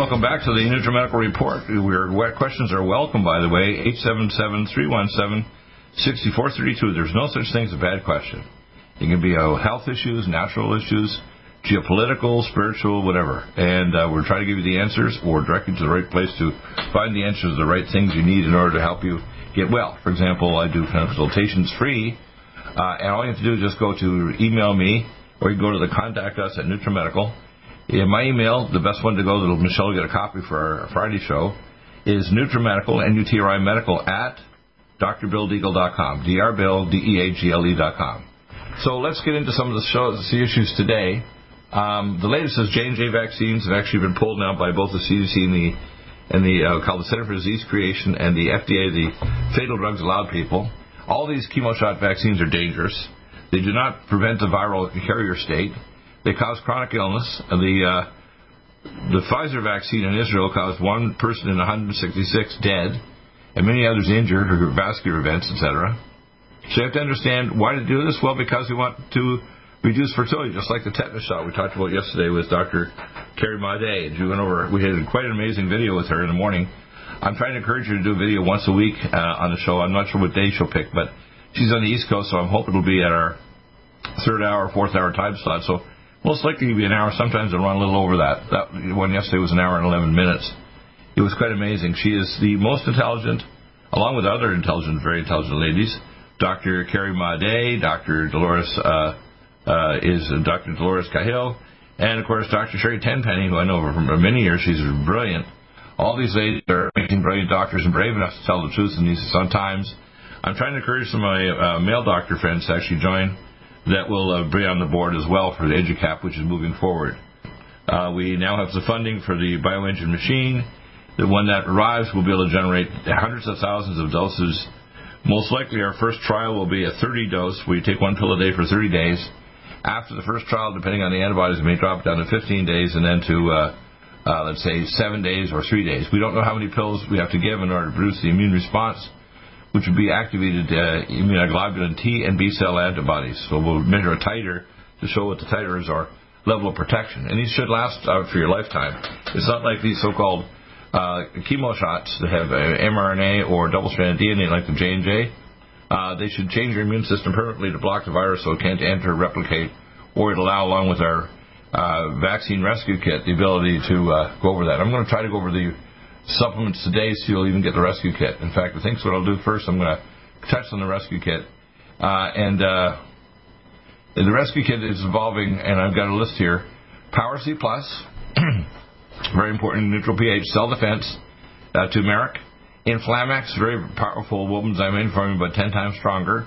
Welcome back to the NutriMedical Report. Questions are welcome, by the way, 877-317-6432. There's no such thing as a bad question. It can be health issues, natural issues, geopolitical, spiritual, whatever. And we're trying to give you the answers or direct you to the right place to find the answers, the right things you need in order to help you get well. For example, I do consultations free, and all you have to do is just go to email me, or you can go to the contact us at NutriMedical. In my email, the best one to go to, Michelle will get a copy for our Friday show, is NutriMedical, NutriMedical, at drbilldeagle.com, drbill.com. So let's get into some of the issues today. The latest is J&J vaccines have actually been pulled now by both the CDC and the called the Center for Disease Creation and the FDA, the Fatal Drugs Allowed people. All these chemo shot vaccines are dangerous. They do not prevent the viral carrier state. They cause chronic illness. The Pfizer vaccine in Israel caused one person in 166 dead and many others injured or vascular events, etc. So you have to understand why to do this. Well, because we want to reduce fertility, just like the tetanus shot we talked about yesterday with Dr. Carrie Madej DO. We had quite an amazing video with her in the morning. I'm trying to encourage her to do a video once a week on the show. I'm not sure what day she'll pick, but she's on the East Coast, so I'm hoping it'll be at our third hour, fourth hour time slot. So most likely it'll be an hour. Sometimes it'll run a little over that. That one yesterday was an hour and 11 minutes. It was quite amazing. She is the most intelligent, along with other intelligent, very intelligent ladies. Dr. Carrie Madej, Dr. Delores Cahill, and of course Dr. Sherry Tenpenny, who I know for many years. She's brilliant. All these ladies are amazing, brilliant doctors and brave enough to tell the truth in these sometimes. I'm trying to encourage some of my male doctor friends to actually join. That will be on the board as well for the EDUCAP, which is moving forward. We now have the funding for the bioengine machine. The one that arrives will be able to generate hundreds of thousands of doses. Most likely our first trial will be a 30-dose, where you take one pill a day for 30 days. After the first trial, depending on the antibodies, it may drop down to 15 days and then to, let's say, 7 days or 3 days. We don't know how many pills we have to give in order to produce the immune response, which would be activated immunoglobulin T and B-cell antibodies. So we'll measure a titer to show what the titer is or level of protection. And these should last for your lifetime. It's not like these so-called chemo shots that have mRNA or double-stranded DNA like the J&J. They should change your immune system permanently to block the virus so it can't enter, replicate, or it'll allow, along with our vaccine rescue kit, the ability to go over that. I'm going to try to go over the supplements today, so you'll even get the rescue kit. In fact, I think what I'll do first, I'm going to touch on the rescue kit. And the rescue kit is involving, and I've got a list here, Power C+, very important, neutral pH, cell defense, turmeric, Inflamax, very powerful woman's enzyme forming, but 10 times stronger,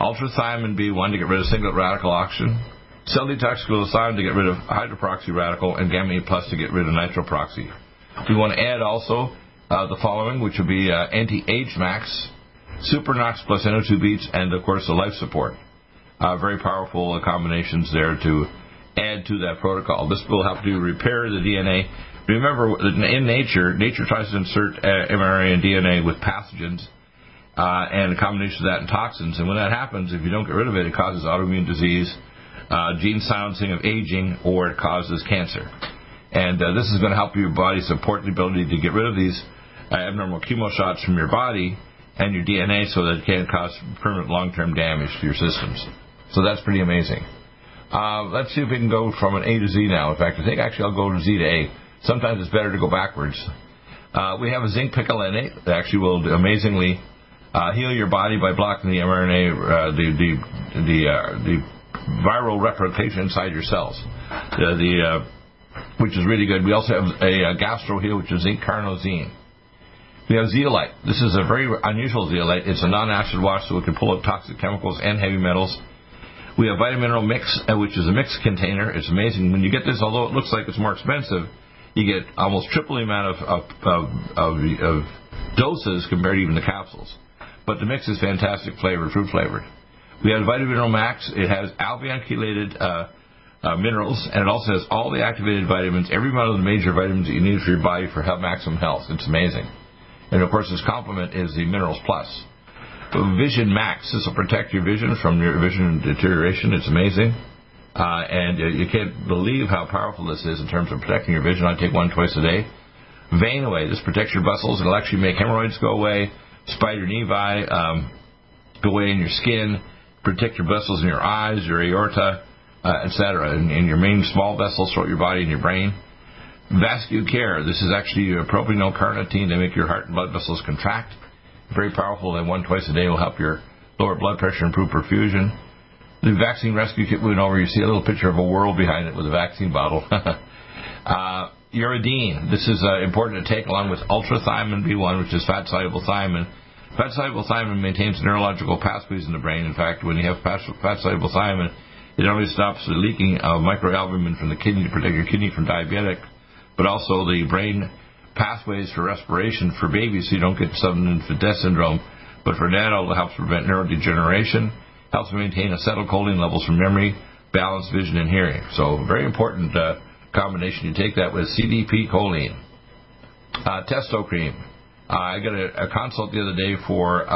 ultrathiamine B1 to get rid of singlet radical oxygen, cell detox glutathione to get rid of hydroproxy radical, and gamma E+ to get rid of nitroproxy. We want to add also the following, which would be anti-age max, supernox plus NO2 beats, and of course the life support. Very powerful combinations there to add to that protocol. This will help to repair the DNA. Remember, in nature tries to insert mRNA and DNA with pathogens and a combination of that and toxins. And when that happens, if you don't get rid of it, it causes autoimmune disease, gene silencing of aging, or it causes cancer. And this is going to help your body support the ability to get rid of these abnormal chemo shots from your body and your DNA so that it can't cause permanent long-term damage to your systems. So that's pretty amazing. Let's see if we can go from an A to Z now. In fact, I think actually I'll go to Z to A. Sometimes it's better to go backwards. We have a zinc picolinate that actually will amazingly heal your body by blocking the mRNA, the viral replication inside your cells. Which is really good. We also have a gastro heal, which is zinc carnosine. We have zeolite. This is a very unusual zeolite. It's a non-acid wash, so it can pull up toxic chemicals and heavy metals. We have Vitamineral Mix, which is a mix container. It's amazing. When you get this, although it looks like it's more expensive, you get almost triple the amount of doses compared to even the capsules. But the mix is fantastic flavored, fruit flavored. We have Vitamineral Max. It has Albion chelated minerals, and it also has all the activated vitamins, every one of the major vitamins that you need for your body for maximum health. It's amazing. And, of course, this complement is the Minerals Plus. Vision Max. This will protect your vision from your vision deterioration. It's amazing. And you can't believe how powerful this is in terms of protecting your vision. I take one twice a day. Vein Away. This protects your muscles. It'll actually make hemorrhoids go away, spider nevi go away in your skin, protect your vessels in your eyes, your aorta, etc., and your main small vessels throughout your body and your brain. Vascular Care. This is actually a propionylcarnitine to make your heart and blood vessels contract. Very powerful, and one twice a day will help your lower blood pressure, improve perfusion. The vaccine rescue kit went over. You see a little picture of a world behind it with a vaccine bottle. Uridine. This is important to take along with ultrathiamine B1, which is fat-soluble thiamine. Fat-soluble thiamine maintains neurological pathways in the brain. In fact, when you have fat-soluble thiamine, it not only stops the leaking of microalbumin from the kidney to protect your kidney from diabetic, but also the brain pathways for respiration for babies so you don't get sudden infant death syndrome. But for an adult, it helps prevent neurodegeneration, helps maintain acetylcholine levels for memory, balance, vision, and hearing. So very important combination. You take that with CDP choline. Testo cream. I got a consult the other day for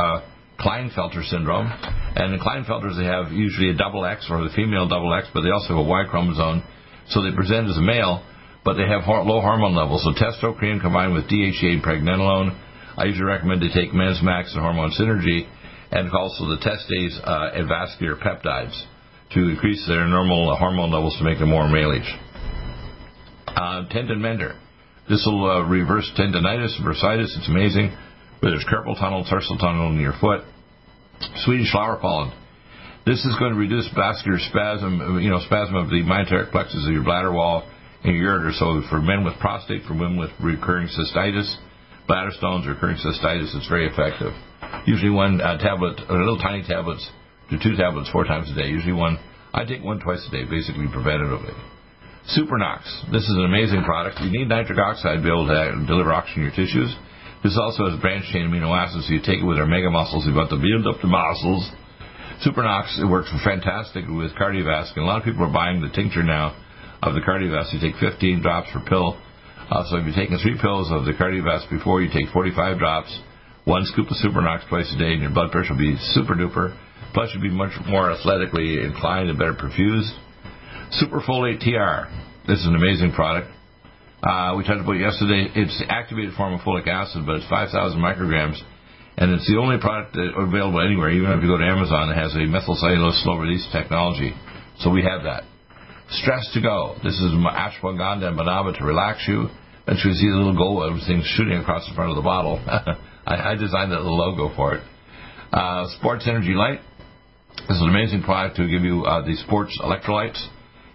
Klinefelter syndrome. And in Klinefelters, they have usually a double X or the female double X, but they also have a Y chromosome. So they present as a male, but they have low hormone levels. So Testo cream combined with DHEA and pregnenolone. I usually recommend they take Men's Max and Hormone Synergy, and also the Testase and Vascular peptides to increase their normal hormone levels to make them more male-ish. Tendon Mender. This will reverse tendinitis and bursitis. It's amazing. Where there's carpal tunnel, tarsal tunnel in your foot. Swedish flower pollen. This is going to reduce vascular spasm, spasm of the myenteric plexus of your bladder wall and your ureter. So for men with prostate, for women with recurring cystitis, bladder stones, recurring cystitis, it's very effective. Usually one tablet, or little tiny tablets, to 2 tablets 4 times a day. Usually one, I take one twice a day, basically preventatively. Supernox. This is an amazing product. You need nitric oxide to be able to deliver oxygen to your tissues. This also has branched-chain amino acids, so you take it with our mega muscles. You want to build up the muscles. Supernox, it works fantastic with cardiovascular. A lot of people are buying the tincture now of the cardiovascular. You take 15 drops per pill. So if you're taking 3 pills of the cardiovascular before, you take 45 drops. 1 scoop of Supernox twice a day, and your blood pressure will be super-duper. Plus, you'll be much more athletically inclined and better perfused. Superfolate TR. This is an amazing product. We talked about it yesterday. It's the activated form of folic acid, but it's 5,000 micrograms, and it's the only product available anywhere. Even if you go to Amazon, it has a methylcellulose slow-release technology, so we have that. Stress to Go. This is ashwagandha and banaba to relax you. And you see the little gold thing shooting across the front of the bottle. I designed that little logo for it. Sports Energy Light. This is an amazing product to give you the sports electrolytes,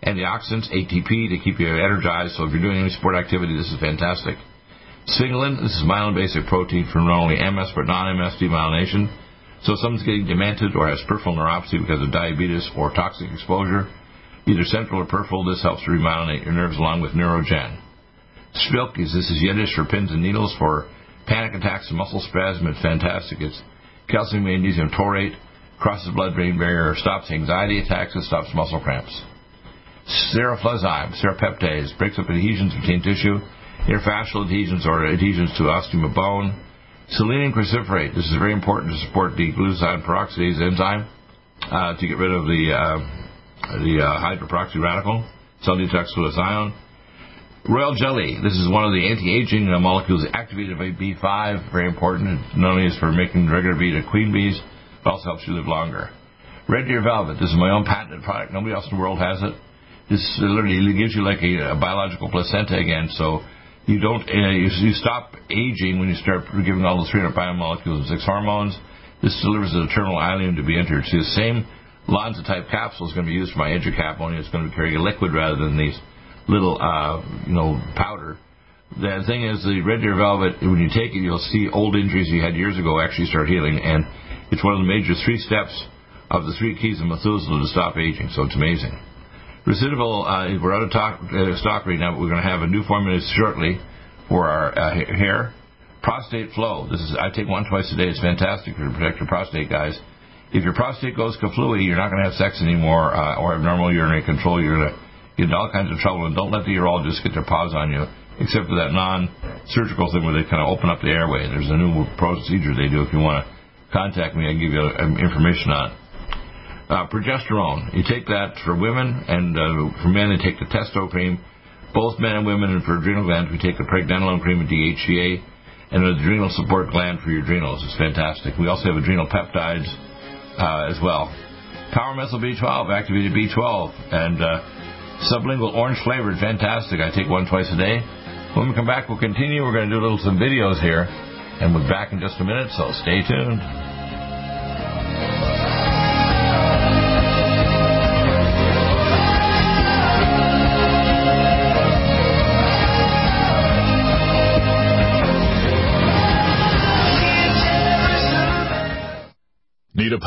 antioxidants, ATP, to keep you energized. So if you're doing any sport activity, this is fantastic. Sphingolin. This is myelin-basic protein from not only MS but non-MS demyelination. So if someone's getting demented or has peripheral neuropathy because of diabetes or toxic exposure, either central or peripheral, this helps to remyelinate your nerves along with Neurogen. Spilk, this is Yiddish for pins and needles for panic attacks and muscle spasm. It's fantastic. It's calcium, magnesium, taurate, crosses blood-brain barrier, stops anxiety attacks, and stops muscle cramps. Seroflezyme, serapeptase, breaks up adhesions between tissue, interfascial adhesions or adhesions to ostium of bone. Selenium cruciferate, this is very important to support the glutathione peroxidase enzyme to get rid of the hydroperoxy radical, cell detox glutathione. Royal Jelly, this is one of the anti-aging molecules activated by B5, very important. It not only is for making regular bee to queen bees, but also helps you live longer. Red Deer Velvet, this is my own patented product. Nobody else in the world has it. This literally gives you like a biological placenta again, so you don't you stop aging when you start giving all the 300 biomolecules and 6 hormones. This delivers an eternal ileum to be entered. See, the same Lonza-type capsule is going to be used for my EduCap, only it's going to carry a liquid rather than these little, powder. The thing is, the Red Deer Velvet, when you take it, you'll see old injuries you had years ago actually start healing, and it's one of the major 3 steps of the three keys of Methuselah to stop aging, so it's amazing. Recidival, we're out of stock right now, but we're going to have a new formula shortly for our hair. Prostate Flow. This is, I take one twice a day. It's fantastic to protect your prostate, guys. If your prostate goes kaflooey, you're not going to have sex anymore or have normal urinary control. You're going to get in all kinds of trouble, and don't let the urologist get their paws on you, except for that non-surgical thing where they kind of open up the airway. There's a new procedure they do. If you want to contact me, I can give you information on it. Progesterone. You take that for women, and for men, they take the Testo cream. Both men and women, and for adrenal glands, we take the pregnenolone cream and DHEA, and an adrenal support gland for your adrenals. It's fantastic. We also have adrenal peptides as well. Power Methyl B12, activated B12, and sublingual orange flavored, fantastic. I take one twice a day. When we come back, we'll continue. We're going to do some videos here, and we're back in just a minute, so stay tuned. Need a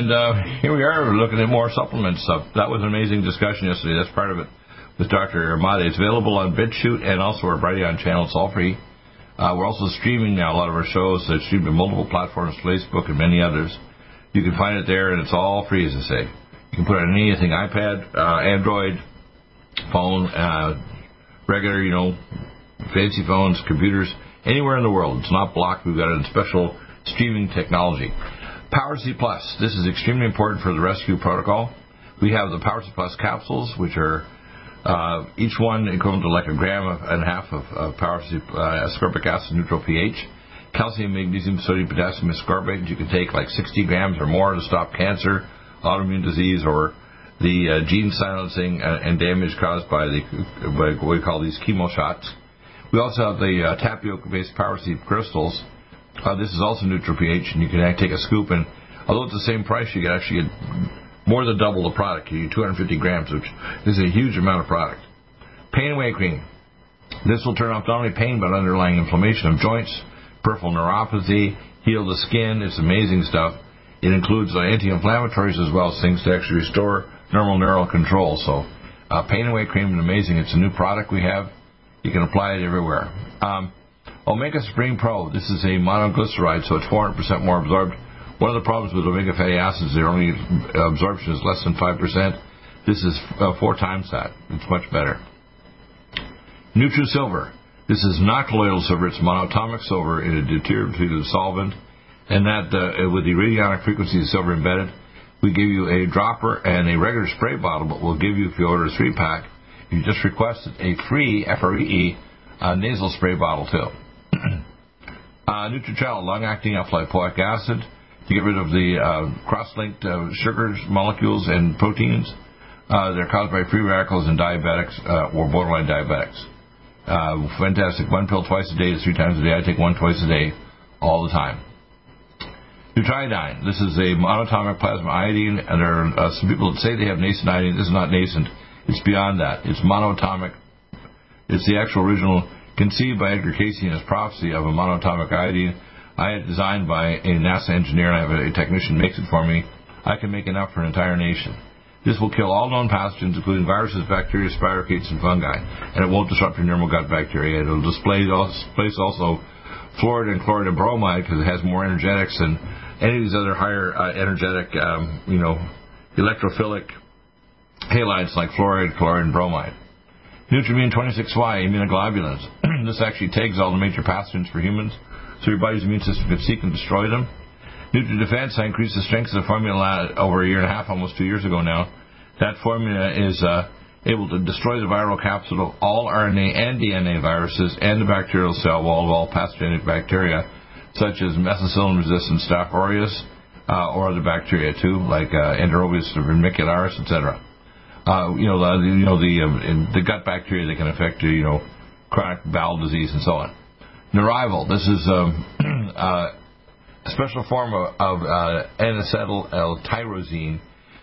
And here we are looking at more supplements. That was an amazing discussion yesterday. That's part of it with Dr. Madej. It's available on BitChute and also our Brighteon channel. It's all free. We're also streaming now a lot of our shows. They're streamed on multiple platforms, Facebook and many others. You can find it there, and it's all free, as I say. You can put it on anything, iPad, Android, phone, regular, fancy phones, computers, anywhere in the world. It's not blocked. We've got it in special streaming technology. Power C Plus. This is extremely important for the rescue protocol. We have the Power C Plus capsules, which are each one equivalent to like a gram and a half of Power C ascorbic acid, neutral pH. Calcium, magnesium, sodium, potassium ascorbate. You can take like 60 grams or more to stop cancer, autoimmune disease, or the gene silencing and damage caused by by what we call these chemo shots. We also have the tapioca-based Power C crystals. This is also neutral pH, and you can take a scoop, and although it's the same price, you can actually get more than double the product. You get 250 grams, which is a huge amount of product. Pain away cream. This will turn off not only pain, but underlying inflammation of joints, peripheral neuropathy, heal the skin. It's amazing stuff. It includes anti-inflammatories as well as things to actually restore normal neural control. So pain away cream is amazing. It's a new product we have. You can apply it everywhere. Omega Supreme Pro, this is a monoglyceride, so it's 400% more absorbed. One of the problems with omega fatty acids, their only absorption is less than 5%. This is 4 times that. It's much better. NutriSilver. This is not colloidal silver. It's monatomic silver in a deuterative solvent, and that with the radionic frequency of silver embedded, we give you a dropper and a regular spray bottle, but we'll give you, if you order a 3-pack, you just requested a free FREE nasal spray bottle too. Nutrichel, long-acting alpha-lipoic acid to get rid of the cross-linked sugar molecules and proteins. They're caused by free radicals in diabetics or borderline diabetics. Fantastic. 1 pill twice a day to 3 times a day. I take 1 twice a day all the time. Nutriodine. This is a monatomic plasma iodine, and there are some people that say they have nascent iodine. This is not nascent. It's beyond that. It's monoatomic. It's the actual original, conceived by Edgar Cayce in his prophecy of a monatomic iodine. I had it designed by a NASA engineer, and I have a technician makes it for me. I can make enough for an entire nation. This will kill all known pathogens, including viruses, bacteria, spirochetes, and fungi, and it won't disrupt your normal gut bacteria. It will displace also fluoride and chloride and bromide, because it has more energetics than any of these other higher energetic, electrophilic halides like fluoride, chloride, and bromide. Nutrimune 26Y, immunoglobulins. This actually tags all the major pathogens for humans, so your body's immune system can seek and destroy them. NutriDefense, I increased the strength of the formula over 1.5 years, almost 2 years ago now. That formula is able to destroy the viral capsid of all RNA and DNA viruses and the bacterial cell wall of all pathogenic bacteria, such as methicillin-resistant Staph aureus or other bacteria too, like Enterobius vermicularis, etc. The gut bacteria that can affect chronic bowel disease and so on. Neurival. This is a special form of N-acetyl L-tyrosine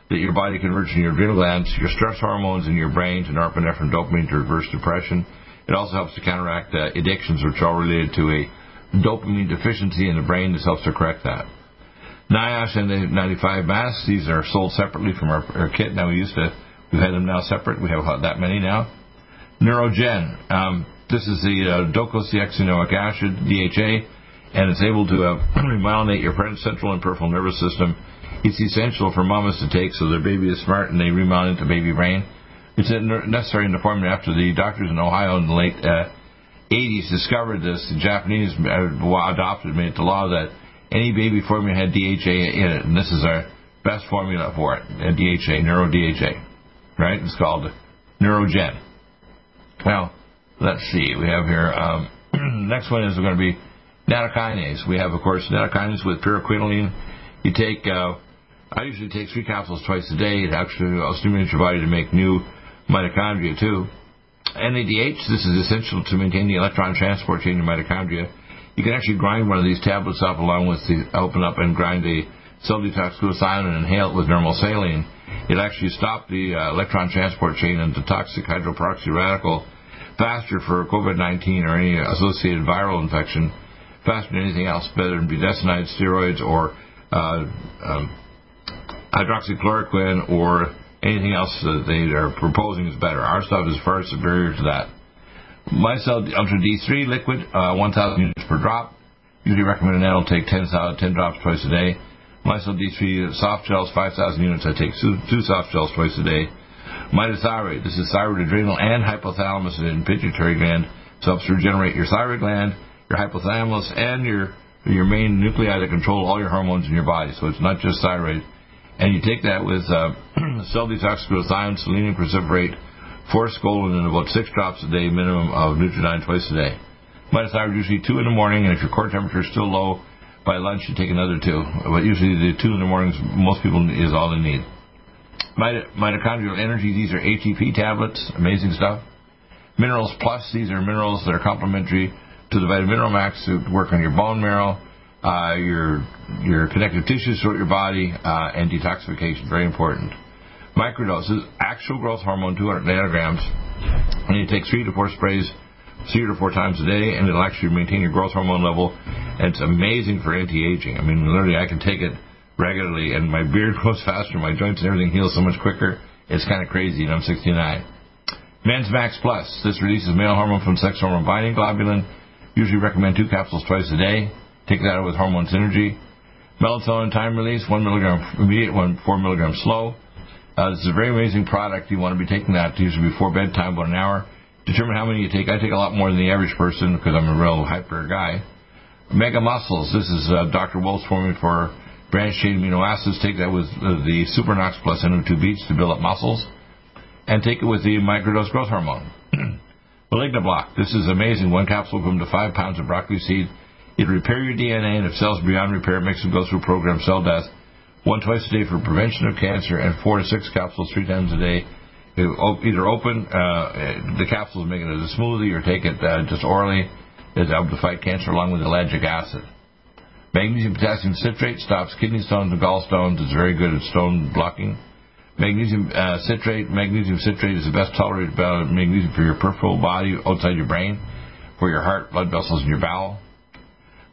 that your body converts in your adrenal glands, your stress hormones in your brain, to norepinephrine, dopamine to reverse depression. It also helps to counteract addictions, which are related to a dopamine deficiency in the brain. This helps to correct that. NIOSH and the 95 masks. These are sold separately from our kit. Now we've had them now separate. We have that many now. Neurogen. This is the docosahexaenoic acid, DHA, and it's able to remyelinate your central and peripheral nervous system. It's essential for mamas to take so their baby is smart and they remyelinate the baby brain. It's necessary in the formula after the doctors in Ohio in the late 80s discovered this. The Japanese made it the law that any baby formula had DHA in it, and this is our best formula for it, DHA, neuro-DHA, right? It's called Neurogen. Now, let's see, we have here, next one is going to be natokinase. We have, of course, natokinase with pyroquinoline. You take, I usually take 3 capsules twice a day. It actually stimulates your body to make new mitochondria, too. NADH, this is essential to maintain the electron transport chain in mitochondria. You can actually grind one of these tablets up along with the, open up and grind a cell detox glutathione and inhale it with normal saline. It'll actually stop the electron transport chain and the toxic hydroperoxy radical faster for COVID-19 or any associated viral infection, faster than anything else, better than budesonide, steroids, or hydroxychloroquine, or anything else that they are proposing is better. Our stuff is far superior to that. MyCell Ultra D3 liquid, 1,000 units per drop. Usually recommended that I'll take 10 drops twice a day. MyCell D3 soft gels, 5,000 units. I take 2 soft gels twice a day. Mitothyroid, this is thyroid, adrenal, and hypothalamus and pituitary gland. This helps regenerate your thyroid gland, your hypothalamus, and your your main nuclei that control all your hormones in your body, so it's not just thyroid. And you take that with cell detoxicable thion, selenium cruciferate, 4 scolan, and about 6 drops a day minimum of Nutridyne twice a day. Mitothyroid usually 2 in the morning, and if your core temperature is still low, by lunch you take another 2. But usually the 2 in the mornings most people is all they need. Mitochondrial energy, these are ATP tablets, amazing stuff. Minerals Plus, these are minerals that are complementary to the Vitamineral Max to work on your bone marrow, your connective tissues throughout your body, and detoxification, very important. Microdoses, actual growth hormone, 200 nanograms, and you take 3 to 4 sprays 3 to 4 times a day, and it'll actually maintain your growth hormone level, and it's amazing for anti-aging. I mean, literally, I can take it regularly, and my beard grows faster, my joints and everything heals so much quicker. It's kind of crazy, and I'm 69. Men's Max Plus. This releases male hormone from sex hormone binding globulin. Usually recommend 2 capsules twice a day. Take that with hormone synergy. Melatonin time release, 1 milligram immediate, 4 milligram slow. This is a very amazing product. You want to be taking that usually before bedtime, about an hour. Determine how many you take. I take a lot more than the average person because I'm a real hyper guy. Mega Muscles. This is Dr. Wolf's formula for branched chain amino acids. Take that with the Supernox Plus NO2 Beats to build up muscles, and take it with the microdose growth hormone. Malignablock. This is amazing. 1 capsule equivalent to 5 pounds of broccoli seed. It repairs your DNA, and if cells beyond repair, makes them go through programmed cell death. 1 twice a day for prevention of cancer, and 4 to 6 capsules 3 times a day. Either open the capsules, make it as a smoothie, or take it just orally. It's helped to fight cancer along with ellagic acid. Magnesium potassium citrate stops kidney stones and gallstones. It's very good at stone blocking. Magnesium citrate is the best tolerated magnesium for your peripheral body outside your brain, for your heart, blood vessels, and your bowel.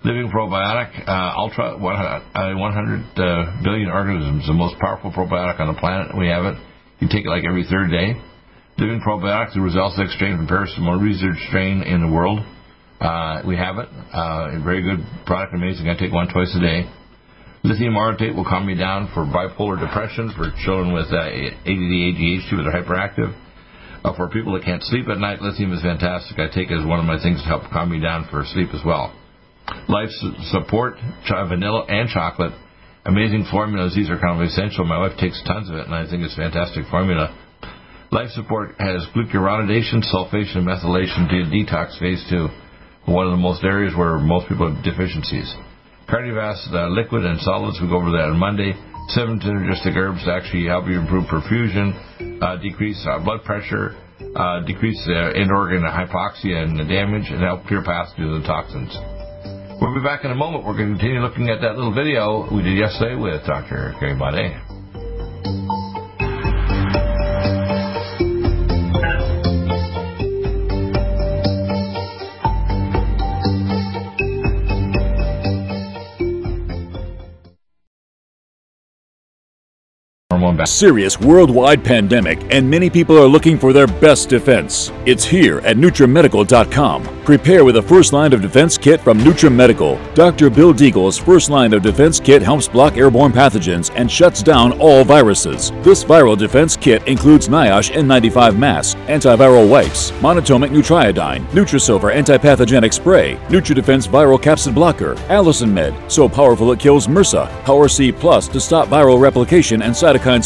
Living Probiotic Ultra, 100 billion organisms, the most powerful probiotic on the planet. We have it. You take it like every 3rd day. Living Probiotic, the results extrained from Paris, the most researched strain in the world. We have it. A very good product, amazing. I take 1 twice a day. Lithium orotate will calm you down for bipolar depression, for children with ADD, ADHD, that are hyperactive. For people that can't sleep at night, lithium is fantastic. I take it as one of my things to help calm me down for sleep as well. Life Support, vanilla and chocolate. Amazing formulas. These are kind of essential. My wife takes tons of it, and I think it's a fantastic formula. Life Support has glucuronidation, sulfation, and methylation to detox phase 2. One of the most areas where most people have deficiencies. Cardiovascular liquid and solids, we go over that on Monday. 7 synergistic herbs to actually help you improve perfusion, decrease blood pressure, decrease end organ hypoxia and the damage, and help clear paths to the toxins. We'll be back in a moment. We're going to continue looking at that little video we did yesterday with Dr. Carrie Madej. Serious worldwide pandemic, and many people are looking for their best defense. It's here at NutriMedical.com. Prepare with a first line of defense kit from NutriMedical. Dr. Bill Deagle's first line of defense kit helps block airborne pathogens and shuts down all viruses. This viral defense kit includes NIOSH N95 masks, antiviral wipes, monotomic Nutriodine, Nutrisilver antipathogenic spray, NutriDefense viral capsid blocker, Allison Med, so powerful it kills MRSA, Power C Plus to stop viral replication and cytokine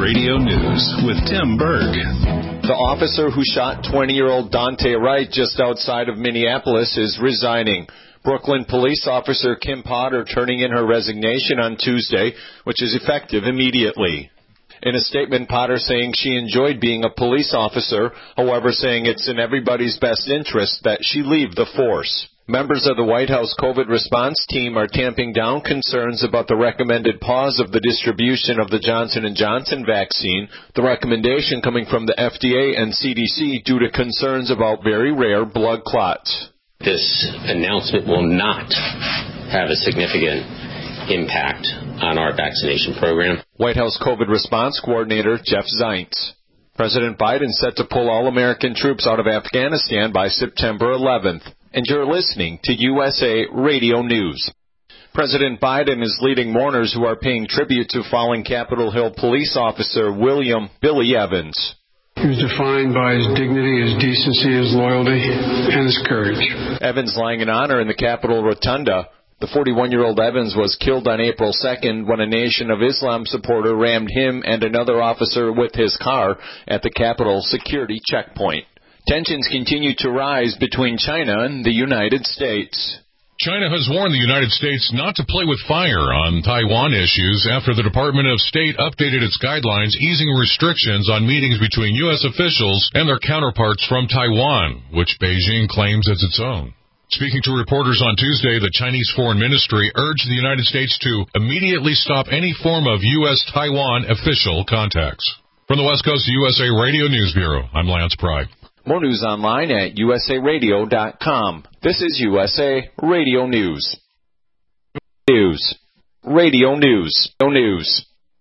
Radio News with Tim Berg. The officer who shot 20-year-old Daunte Wright just outside of Minneapolis is resigning. Brooklyn police officer Kim Potter turning in her resignation on Tuesday, which is effective immediately. In a statement, Potter saying she enjoyed being a police officer, however saying it's in everybody's best interest that she leave the force. Members of the White House COVID response team are tamping down concerns about the recommended pause of the distribution of the Johnson & Johnson vaccine, the recommendation coming from the FDA and CDC due to concerns about very rare blood clots. This announcement will not have a significant impact on our vaccination program. White House COVID response coordinator Jeff Zients. President Biden set to pull all American troops out of Afghanistan by September 11th. And you're listening to USA Radio News. President Biden is leading mourners who are paying tribute to fallen Capitol Hill police officer William Billy Evans. He was defined by his dignity, his decency, his loyalty, and his courage. Evans lying in honor in the Capitol Rotunda. The 41-year-old Evans was killed on April 2nd when a Nation of Islam supporter rammed him and another officer with his car at the Capitol security checkpoint. Tensions continue to rise between China and the United States. China has warned the United States not to play with fire on Taiwan issues after the Department of State updated its guidelines easing restrictions on meetings between U.S. officials and their counterparts from Taiwan, which Beijing claims as its own. Speaking to reporters on Tuesday, the Chinese Foreign Ministry urged the United States to immediately stop any form of U.S.-Taiwan official contacts. From the West Coast USA Radio News Bureau, I'm Lance Pry. More news online at usaradio.com. This is USA Radio News.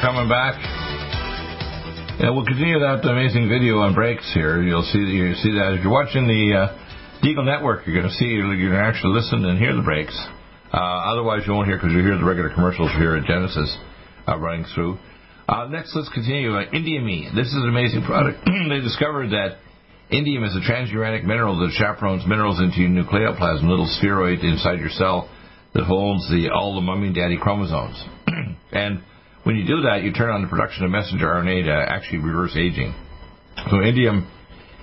Coming back, and we'll continue that amazing video on breaks here. You'll see that if you're watching the Deagle Network, you're going to see you're going to actually listen and hear the breaks. Otherwise, you won't hear because you hear the regular commercials here at Genesis running through. Next, let's continue. Indium-E. This is an amazing product. They discovered that indium is a transuranic mineral that chaperones minerals into your nucleoplasm, little spheroid inside your cell that holds all the mummy and daddy chromosomes. And when you do that, you turn on the production of messenger RNA to actually reverse aging. So indium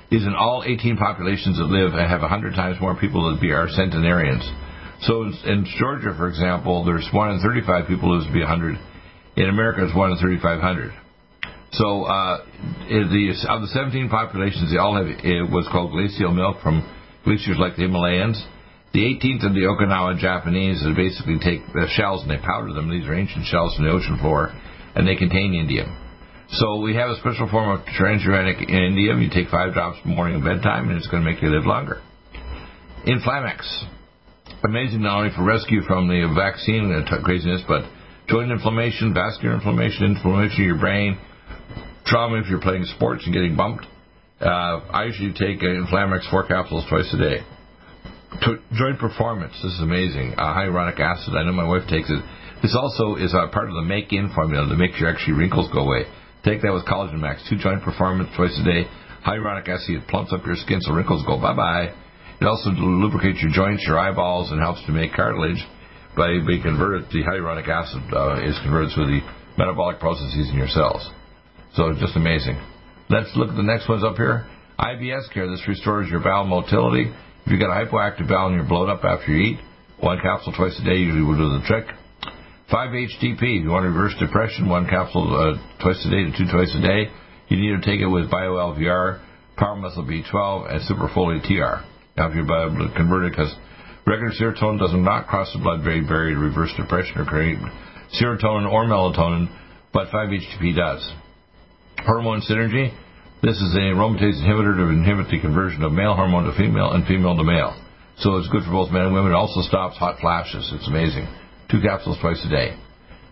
is in all 18 populations that live and have 100 times more people that are centenarians. So in Georgia, for example, there's 1 in 35 people who lives to be 100. In America, it's 1 in 3,500. So of the 17 populations, they all have what's called glacial milk from glaciers like the Himalayans. The 18th of the Okinawa Japanese is basically take shells and they powder them. These are ancient shells from the ocean floor, and they contain indium. So we have a special form of transuranic indium. You take 5 drops morning and bedtime, and it's going to make you live longer. Inflamex. Amazing not only for rescue from the vaccine craziness, but joint inflammation, vascular inflammation, inflammation of your brain, trauma if you're playing sports and getting bumped. I usually take Inflamex 4 capsules twice a day. Joint performance. This is amazing. Hyaluronic acid. I know my wife takes it. This also is part of the Make-In formula to make sure actually wrinkles go away. Take that with Collagen Max. 2 joint performance twice a day. Hyaluronic acid plumps up your skin so wrinkles go bye-bye. It also lubricates your joints, your eyeballs, and helps to make cartilage by being converted. The hyaluronic acid is converted through the metabolic processes in your cells. So just amazing. Let's look at the next ones up here. IBS Care. This restores your bowel motility. If you've got a hypoactive bowel and you're blown up after you eat, 1 capsule twice a day usually will do the trick. 5-HTP, if you want to reverse depression, 1 capsule twice a day to 2 twice a day. You need to take it with BioLVR, Power Muscle B12, and Superfolate TR. Now, if you're converted, because Regular serotonin does not cross the blood-brain barrier to reverse depression or create serotonin or melatonin, but 5-HTP does. Hormone synergy. This is an aromatase inhibitor to inhibit the conversion of male hormone to female and female to male. So it's good for both men and women. It also stops hot flashes. It's amazing. 2 capsules twice a day.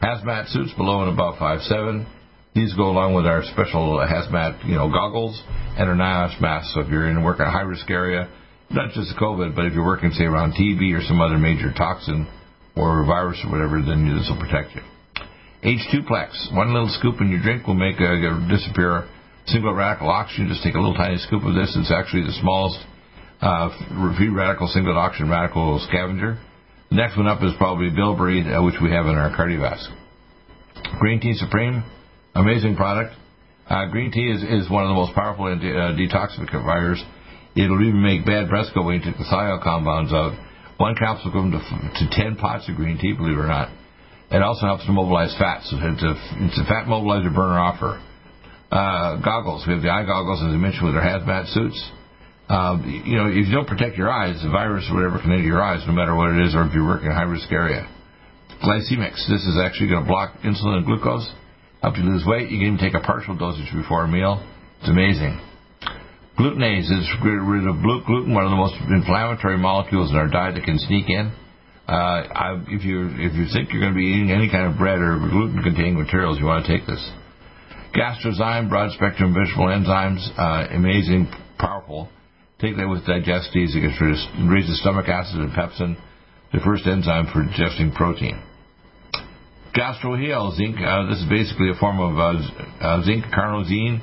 Hazmat suits below and above 5'7". These go along with our special hazmat, goggles and our NIOSH masks. So if you're in work at a high-risk area, not just COVID, but if you're working, say, around TB or some other major toxin or virus or whatever, then this will protect you. H2-plex. One little scoop in your drink will make disappear single radical oxygen. Just take a little tiny scoop of this. It's actually the smallest free radical single oxygen radical scavenger. The next one up is probably bilberry, which we have in our cardiovascular. Green Tea Supreme, amazing product. Green tea is one of the most powerful detoxifiers. It'll even make bad breath go away and take the thiol compounds out. 1 capsule equivalent to 10 pots of green tea, believe it or not. It also helps to mobilize fat, so it's a fat mobilizer burner offer. Goggles. We have the eye goggles, as I mentioned, with our hazmat suits. If you don't protect your eyes, the virus or whatever can enter your eyes, no matter what it is, or if you're working in a high-risk area. Glycemics. This is actually going to block insulin and glucose. Help you lose weight. You can even take a partial dosage before a meal. It's amazing. Glutenase is rid of gluten, one of the most inflammatory molecules in our diet that can sneak in. If you think you're going to be eating any kind of bread or gluten-containing materials, you want to take this. Gastrozyme, broad-spectrum vegetable enzymes, amazing, powerful. Take that with digestives. It gets rid of, raises stomach acid and pepsin, the first enzyme for digesting protein. GastroHeal, zinc. This is basically a form of zinc carnosine.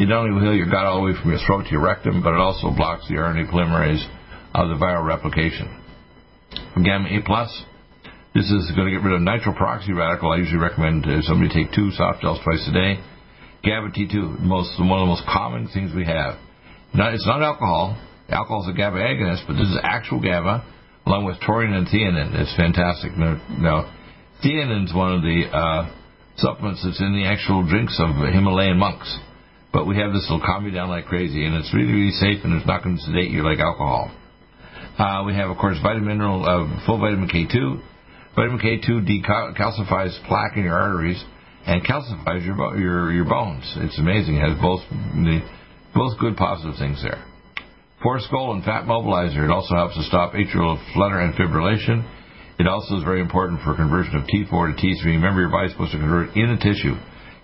It not only will heal your gut all the way from your throat to your rectum, but it also blocks the RNA polymerase of the viral replication. Gamma A+. This is going to get rid of nitroperoxy radical. I usually recommend somebody take 2 soft gels twice a day. GABA T2, one of the most common things we have. It's not alcohol. Alcohol is a GABA agonist, but this is actual GABA, along with taurine and theanine. It's fantastic. Now, theanine is one of the supplements that's in the actual drinks of Himalayan monks. But we have this that'll calm you down like crazy, and it's really, really safe, and it's not going to sedate you like alcohol. We have, of course, full vitamin K2. Vitamin K2 decalcifies plaque in your arteries and calcifies your bones. It's amazing. It has both good positive things there. Forskolin fat mobilizer. It also helps to stop atrial flutter and fibrillation. It also is very important for conversion of T4 to T3. Remember, your body's supposed to convert in the tissue.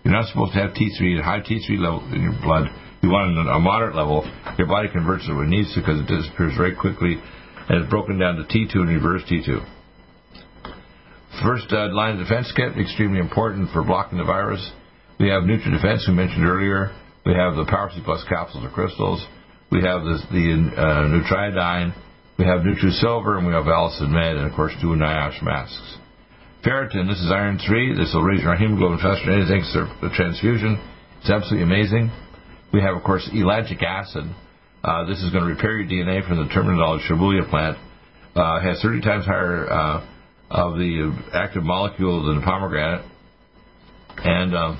You're not supposed to have T3, a high T3 level in your blood. You want it at a moderate level. Your body converts it when it needs to because it disappears very quickly and it's broken down to T2 and reverse T2. First line of defense kit, extremely important for blocking the virus. We have NutriDefense, we mentioned earlier. We have the Power C Plus capsules or crystals. We have the Nutriodine. We have NutriSilver, and we have Allicin Med, and of course, 2 NIOSH masks. Ferritin, this is iron 3. This will raise your hemoglobin faster than anything, the transfusion. It's absolutely amazing. We have, of course, elagic acid. This is going to repair your DNA from the terminal Shibuya plant. It has 30 times higher of the active molecule than the pomegranate. And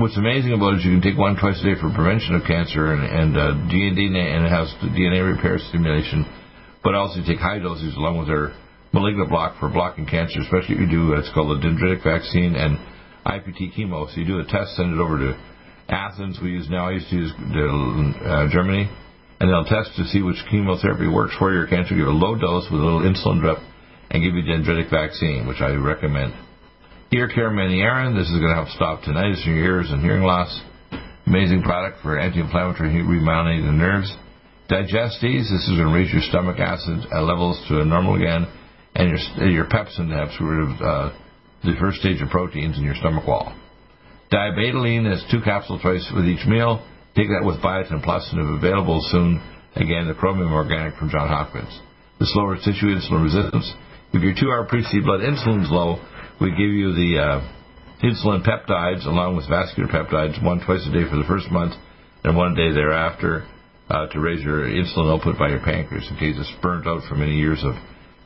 what's amazing about it is you can take one twice a day for prevention of cancer and DNA, and it has DNA repair stimulation, but also you take high doses along with their malignant block for blocking cancer, especially if you do what's called the dendritic vaccine and IPT chemo. So you do a test, send it over to Athens. I used to use Germany, and they'll test to see which chemotherapy works for your cancer. Give a low dose with a little insulin drip and give you dendritic vaccine, which I recommend. Ear Care Menierin. This is going to help stop tinnitus in your ears and hearing loss. Amazing product for anti-inflammatory, remounting the nerves. Digestes. This is going to raise your stomach acid levels to normal again. And your pepsin to have sort of the first stage of proteins in your stomach wall. Diabetoline is 2 capsules twice with each meal. Take that with biotin plus and if available soon. Again, the chromium organic from John Hopkins. This lowers tissue insulin resistance. If your 2-hour pre-C blood insulin's low, we give you the insulin peptides along with vascular peptides, one twice a day for the first month and one day thereafter to raise your insulin output by your pancreas in case it's burnt out for many years of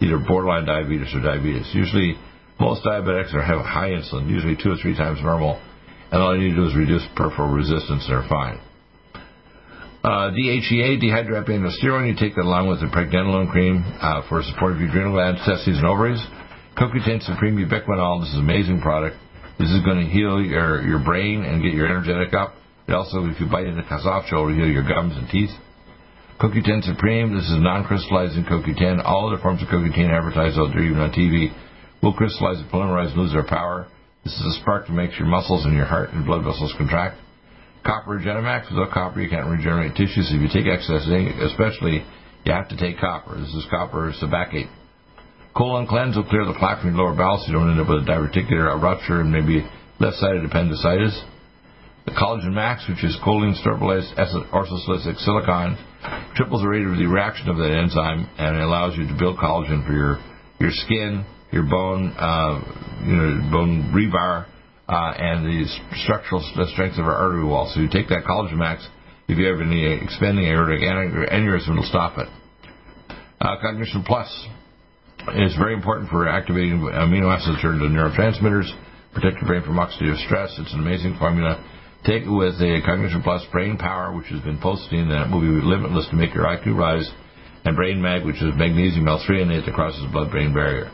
either borderline diabetes or diabetes. Usually, most diabetics have high insulin, usually 2 or 3 times normal, and all you need to do is reduce peripheral resistance, and they're fine. DHEA, dehydroepiandrosterone, you take that along with the pregnenolone cream for support of your adrenal glands, testes, and ovaries. CoQ10 Supreme Ubiquinol, this is an amazing product. This is going to heal your brain and get your energetic up. It also, if you bite into Kazopcha, it will heal your gums and teeth. CoQ10 Supreme, this is non-crystallizing CoQ10. All other forms of CoQ10 advertised out there, even on TV, will crystallize and polymerize and lose their power. This is a spark that makes your muscles and your heart and blood vessels contract. Copper Regenimax. Without copper, you can't regenerate tissues. If you take excess, especially, you have to take copper. This is copper sabacate. Colon Cleanse will clear the plaque from your lower bowel so you don't end up with a diverticular rupture and maybe left-sided appendicitis. The Collagen Max, which is choline stabilized orthosilicic silicon, triples the rate of the reaction of that enzyme and allows you to build collagen for your skin, your bone, bone rebar, and the structural strength of our artery wall. So you take that Collagen Max. If you have any expanding aortic aneurysm, it'll stop it. Cognition Plus is very important for activating amino acids that turn into neurotransmitters, protect your brain from oxidative stress. It's an amazing formula. Take it with the Cognition Plus Brain Power, which has been posted in that movie Limitless to make your IQ rise, and Brain Mag, which is magnesium L3 and it that crosses the blood-brain barrier.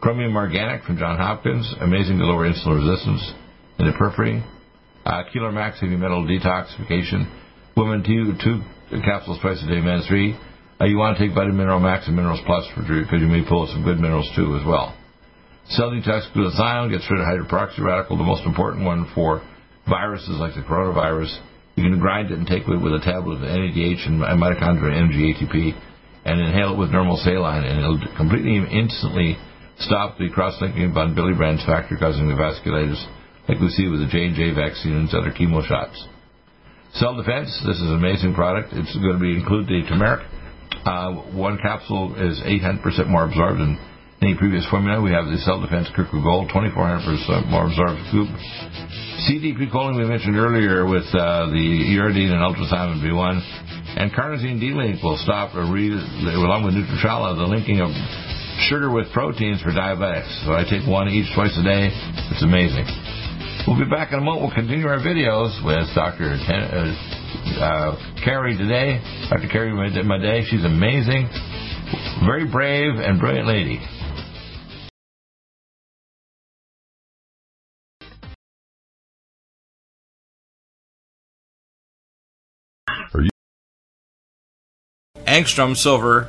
Chromium Organic from Johns Hopkins, amazing to lower insulin resistance in the periphery. Keeler Max, heavy metal detoxification. Women, two capsules twice a day, men, three. You want to take Vitamin Mineral Max and Minerals Plus because you may pull some good minerals too as well. Cell Detox Glutathione gets rid of hydroperoxy radical, the most important one for viruses like the coronavirus. You can grind it and take it with a tablet of NADH and mitochondrial energy ATP and inhale it with normal saline, and it'll completely instantly stop the cross-linking of von Willebrand's factor causing the vasculitis, like we see with the J&J vaccine and other chemo shots. Cell Defense, this is an amazing product. It's going to include the turmeric. One capsule is 800% more absorbed than any previous formula. We have the Cell Defense Kirkwood Gold, 2,400% more absorbed scoop. CDP choline we mentioned earlier with the uridine and ultrasound and B1. And carnosine D-Link will stop, along with Nutrichala, the linking of sugar with proteins for diabetics. So I take one each twice a day. It's amazing. We'll be back in a moment. We'll continue our videos with Dr. Carrie today. Dr. Carrie Madej. She's amazing. Very brave and brilliant lady. Angstrom silver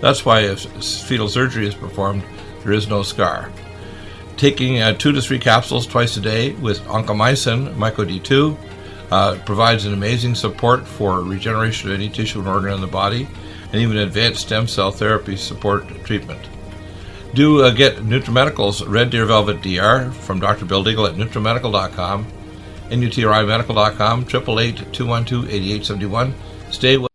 That's why if fetal surgery is performed, there is no scar. Taking 2 to 3 capsules twice a day with oncomycin, myco-D2, provides an amazing support for regeneration of any tissue and organ in the body, and even advanced stem cell therapy support treatment. Do get NutriMedical's Red Deer Velvet DR from Dr. Bill Deagle at NutriMedical.com, NutriMedical.com, 888-212-8871. Stay with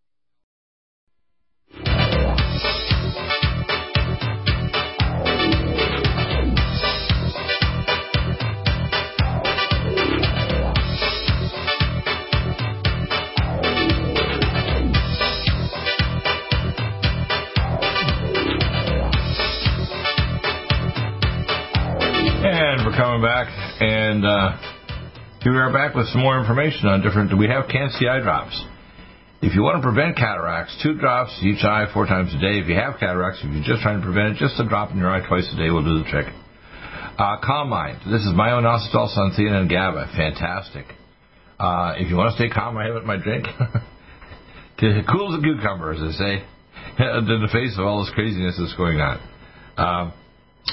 Here we are back with some more information on different. We have Cancy Eye Drops. If you want to prevent cataracts, 2 drops each eye 4 times a day. If you have cataracts, if you're just trying to prevent it, just a drop in your eye twice a day will do the trick. Calm Mind. This is myo-inositol, xanthine, and GABA. Fantastic. If you want to stay calm, I have it in my drink. Cool as a cucumber, as they say, in the face of all this craziness that's going on.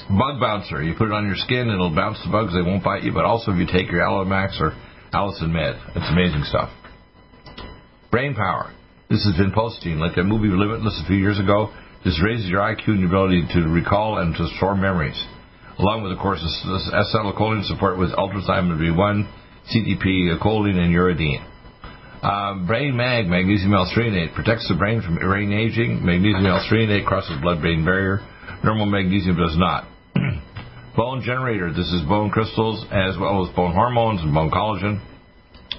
Bug Bouncer. You put it on your skin, it'll bounce the bugs, they won't bite you, but also if you take your Allomax or Allison Med. It's amazing stuff. Brain Power. This has been vinpostine, like that movie Limitless a few years ago. This raises your IQ and your ability to recall and to store memories. Along with, of course, this acetylcholine support with ultrathymidine B1, CTP, choline, and uridine. Brain Mag, magnesium L-threonate. Protects the brain from brain aging. Magnesium L-threonate crosses blood-brain barrier. Normal magnesium does not. Bone Generator. This is bone crystals as well as bone hormones and bone collagen.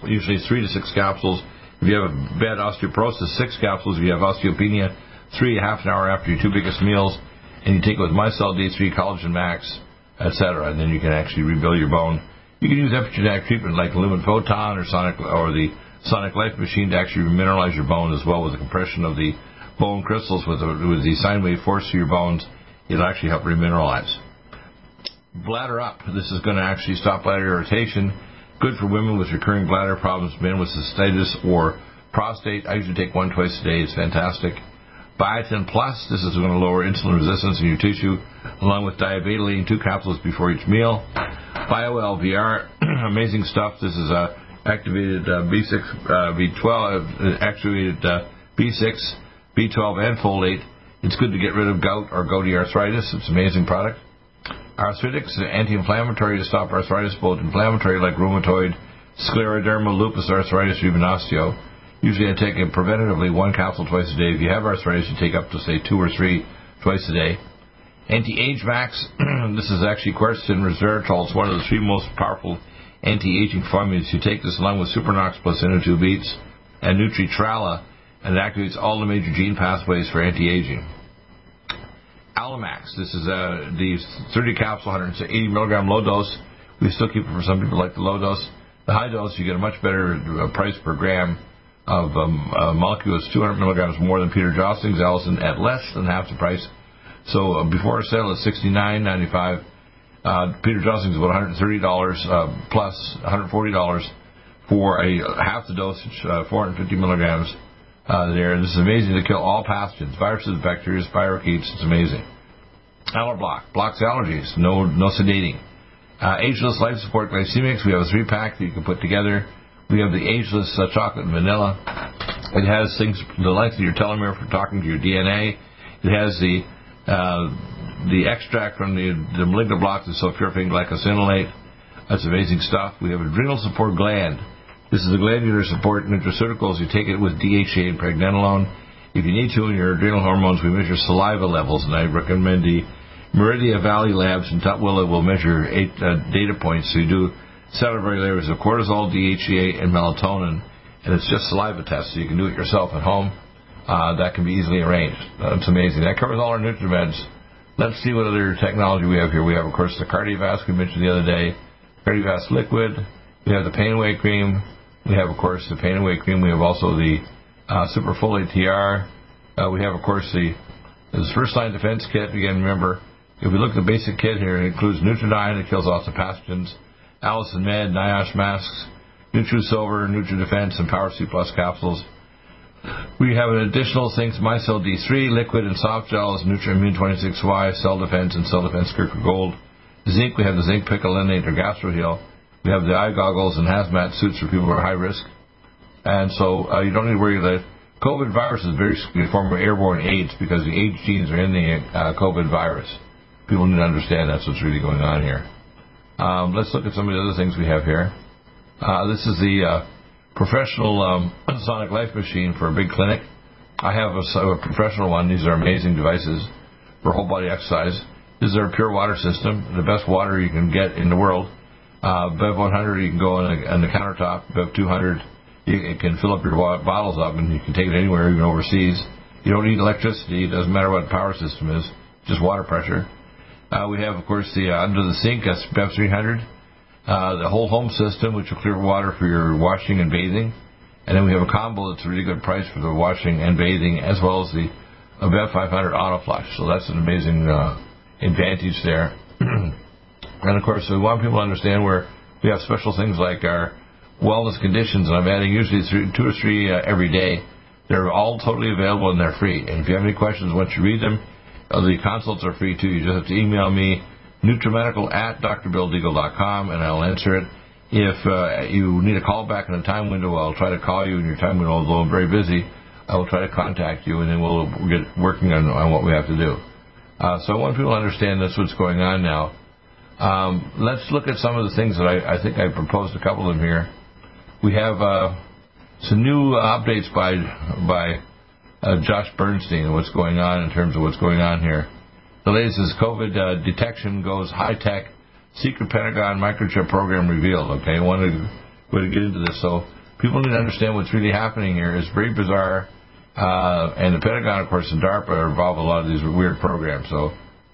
Usually 3 to 6 capsules. If you have a bad osteoporosis, 6 capsules. If you have osteopenia, 3 half an hour after your 2 biggest meals. And you take it with Micelle D3, Collagen Max, etc. And then you can actually rebuild your bone. You can use epigenetic treatment like Lumen Photon or the Sonic Life Machine to actually remineralize your bone, as well with the compression of the bone crystals with the sine wave force to your bones. It'll actually help remineralize. Bladder Up. This is going to actually stop bladder irritation. Good for women with recurring bladder problems, men with cystitis or prostate. I usually take 1 twice a day. It's fantastic. Biotin Plus. This is going to lower insulin resistance in your tissue, along with diabetoline, 2 capsules before each meal. BioLVR. Amazing stuff. This is activated B6, B12, and folate. It's good to get rid of gout or gouty arthritis. It's an amazing product. Arthritics, anti-inflammatory to stop arthritis, both inflammatory like rheumatoid, scleroderma, lupus, arthritis, or even osteo. Usually I take it preventatively 1 capsule twice a day. If you have arthritis, you take up to, say, 2 or 3 twice a day. Anti-Age Max, this is actually quercetin resveratrol. It's one of the 3 most powerful anti-aging formulas. You take this along with Supernox plus Inner2 Beats and Nutritrala, and it activates all the major gene pathways for anti-aging. Allomax, this is the 30 capsule, 180 milligram low dose. We still keep it for some people like the low dose. The high dose, you get a much better price per gram of molecule. It's 200 milligrams more than Peter Jostling's Allison at less than half the price. So before our sale is $69.95. Peter Jostling's about $130 plus $140 for half the dosage, 450 milligrams. there. This is amazing to kill all pathogens, viruses, bacteria, spirochetes. It's amazing. Allerblock blocks allergies. No sedating. Ageless Life Support Glycemics. We have a 3-pack that you can put together. We have the Ageless Chocolate and Vanilla. It has things the length of your telomere for talking to your DNA. It has the extract from the malignant blocks of sulfurfane glycosinolate. That's amazing stuff. We have Adrenal Support Gland. This is the glandular support nutraceuticals. You take it with DHA and pregnenolone. If you need to, in your adrenal hormones, we measure saliva levels, and I recommend the Meridia Valley Labs in Tutwiler will measure 8 data points. So you do salivary layers of cortisol, DHEA, and melatonin, and it's just saliva tests, so you can do it yourself at home. That can be easily arranged. That's amazing. That covers all our NutriMeds. Let's see what other technology we have here. We have, of course, the Cardiovasc we mentioned the other day, Cardiovasc Liquid. We have the Pain Away Cream. We have, of course, the Pain Away Cream. We have also the Superfolate TR. We have, of course, the First Line Defense Kit. Again, remember, if we look at the basic kit here, it includes Nutridyne. It kills off the pathogens. Allison Med, NIOSH masks, NutriSilver, NutriDefense, and Power C Plus capsules. We have an additional things, MyCell D3, liquid and soft gels, NutriImmune 26Y, Cell Defense, and Cell Defense Kirker Gold. Zinc, we have the Zinc Picolinate or GastroHeal. We have the eye goggles and hazmat suits for people who are high risk. And so you don't need to worry that COVID virus is basically a form of airborne AIDS because the AIDS genes are in the COVID virus. People need to understand that's what's really going on here. Let's look at some of the other things we have here. This is the professional sonic life machine for a big clinic. I have a professional one. These are amazing devices for whole body exercise. This is our pure water system, the best water you can get in the world. Bev 100, you can go on the countertop. Bev 200, it can fill up your bottles up, and you can take it anywhere, even overseas. You don't need electricity. It doesn't matter what the power system is, just water pressure. We have, of course, the under the sink, that's Bev 300. The whole home system, which will clear water for your washing and bathing. And then we have a combo that's a really good price for the washing and bathing, as well as the Bev 500 auto flush. So that's an amazing advantage there. And, of course, we want people to understand where we have special things like our wellness conditions, and I'm adding usually 2 or 3 every day. They're all totally available, and they're free. And if you have any questions, once you read them, the consults are free, too. You just have to email me, NutriMedical@DrBillDeagle.com, and I'll answer it. If you need a call back in a time window, I'll try to call you in your time window. Although I'm very busy, I will try to contact you, and then we'll get working on what we have to do. So I want people to understand that's what's going on now. Let's look at some of the things that I think I proposed, a couple of them here. We have some new updates by Josh Bernstein and what's going on in terms of what's going on here. The latest is COVID detection goes high-tech, secret Pentagon microchip program revealed. Okay, I want to get into this. So people need to understand what's really happening here. It's very bizarre. And the Pentagon, of course, and DARPA are involved in a lot of these weird programs. So,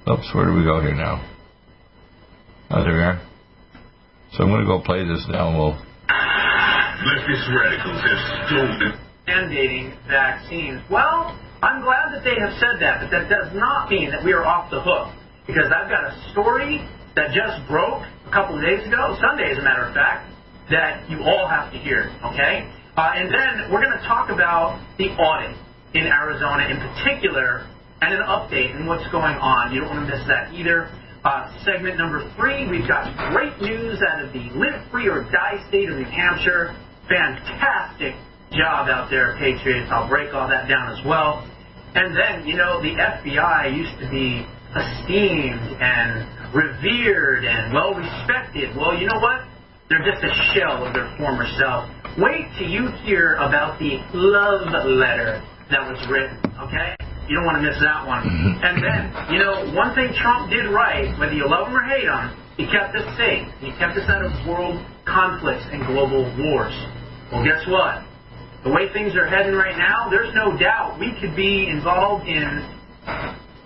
oops, where do we go here now? Oh, there we are. So I'm going to go play this now and we'll... Let this radical test mandating vaccines. Well... I'm glad that they have said that, but that does not mean that we are off the hook, because I've got a story that just broke a couple of days ago, Sunday as a matter of fact, that you all have to hear, okay? And then we're going to talk about the audit in Arizona in particular, and an update on what's going on. You don't want to miss that either. Segment number 3, we've got great news out of the Live Free or Die State of New Hampshire. Fantastic job out there, Patriots. I'll break all that down as well. And then, you know, the FBI used to be esteemed and revered and well-respected. Well, you know what? They're just a shell of their former self. Wait till you hear about the love letter that was written, okay? You don't want to miss that one. And then, you know, one thing Trump did right, whether you love him or hate him, he kept us safe. He kept us out of world conflicts and global wars. Well, guess what? The way things are heading right now, there's no doubt we could be involved in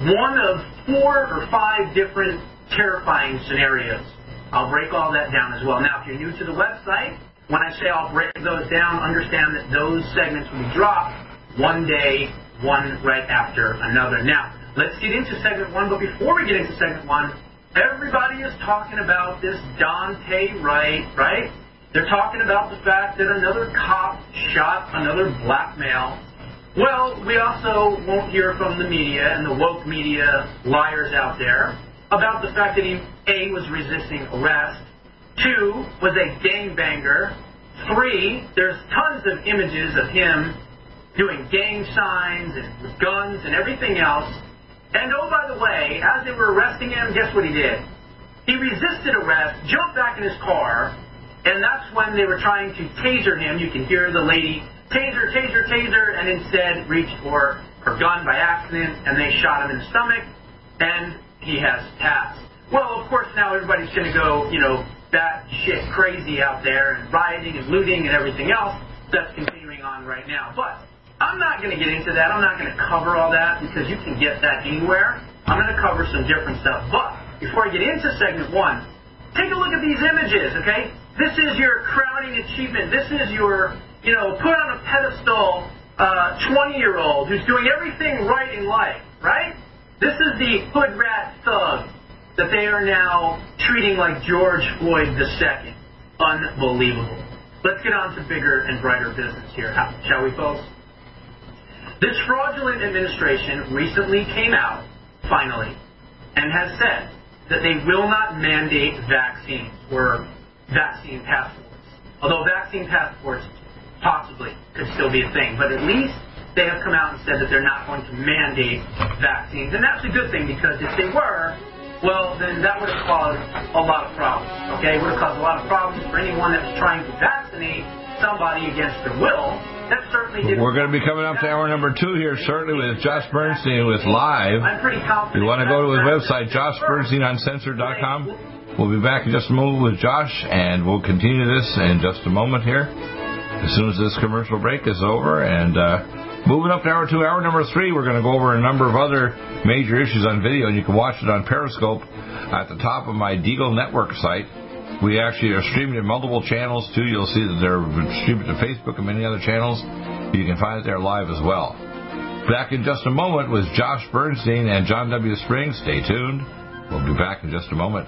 one of 4 or 5 different terrifying scenarios. I'll break all that down as well. Now, if you're new to the website, when I say I'll break those down, understand that those segments will be dropped one day, one right after another. Now, let's get into segment 1, but before we get into segment 1, everybody is talking about this Daunte Wright, right? They're talking about the fact that another cop shot another black male Well, we also won't hear from the media and the woke media liars out there about the fact that he, A, was resisting arrest, 2, was a gangbanger, 3, there's tons of images of him doing gang signs and with guns and everything else. And oh, by the way, as they were arresting him, guess what he did? He resisted arrest, jumped back in his car, and that's when they were trying to taser him. You can hear the lady, taser, taser, taser, and instead reached for her gun by accident, and they shot him in the stomach, and he has passed. Well, of course, now everybody's going to go, you know, that shit crazy out there, and rioting and looting and everything else that's continuing on right now. But I'm not going to get into that. I'm not going to cover all that, because you can get that anywhere. I'm going to cover some different stuff. But before I get into segment one, take a look at these images, okay? This is your crowning achievement. This is your, you know, put on a pedestal 20-year-old who's doing everything right in life, right? This is the hood rat thug that they are now treating like George Floyd II. Unbelievable. Let's get on to bigger and brighter business here, shall we, folks? This fraudulent administration recently came out, finally, and has said that they will not mandate vaccines or vaccine passports, although vaccine passports possibly could still be a thing. But at least they have come out and said that they're not going to mandate vaccines. And that's a good thing, because if they were, well, then that would have caused a lot of problems, okay? It would have caused a lot of problems for anyone that was trying to vaccinate somebody against their will. That certainly didn't. We're going to be coming up to hour number 2 here, certainly, with Josh Bernstein, who is live. I'm pretty confident. You want to go to his website, joshbernsteinoncensored.com. We'll be back in just a moment with Josh, and we'll continue this in just a moment here, as soon as this commercial break is over. And moving up to hour 2, hour number 3, we're going to go over a number of other major issues on video, and you can watch it on Periscope at the top of my Deagle Network site. We actually are streaming in multiple channels, too. You'll see that they're streaming to Facebook and many other channels. You can find it there live as well. Back in just a moment with Josh Bernstein and John W. Spring. Stay tuned. We'll be back in just a moment.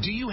Do you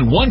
One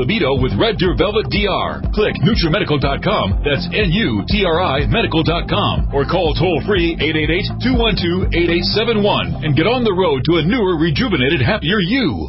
libido with Red Deer Velvet DR. Click NutriMedical.com, that's NUTRI Medical.com, or call toll-free 888-212-8871 and get on the road to a newer, rejuvenated, happier you.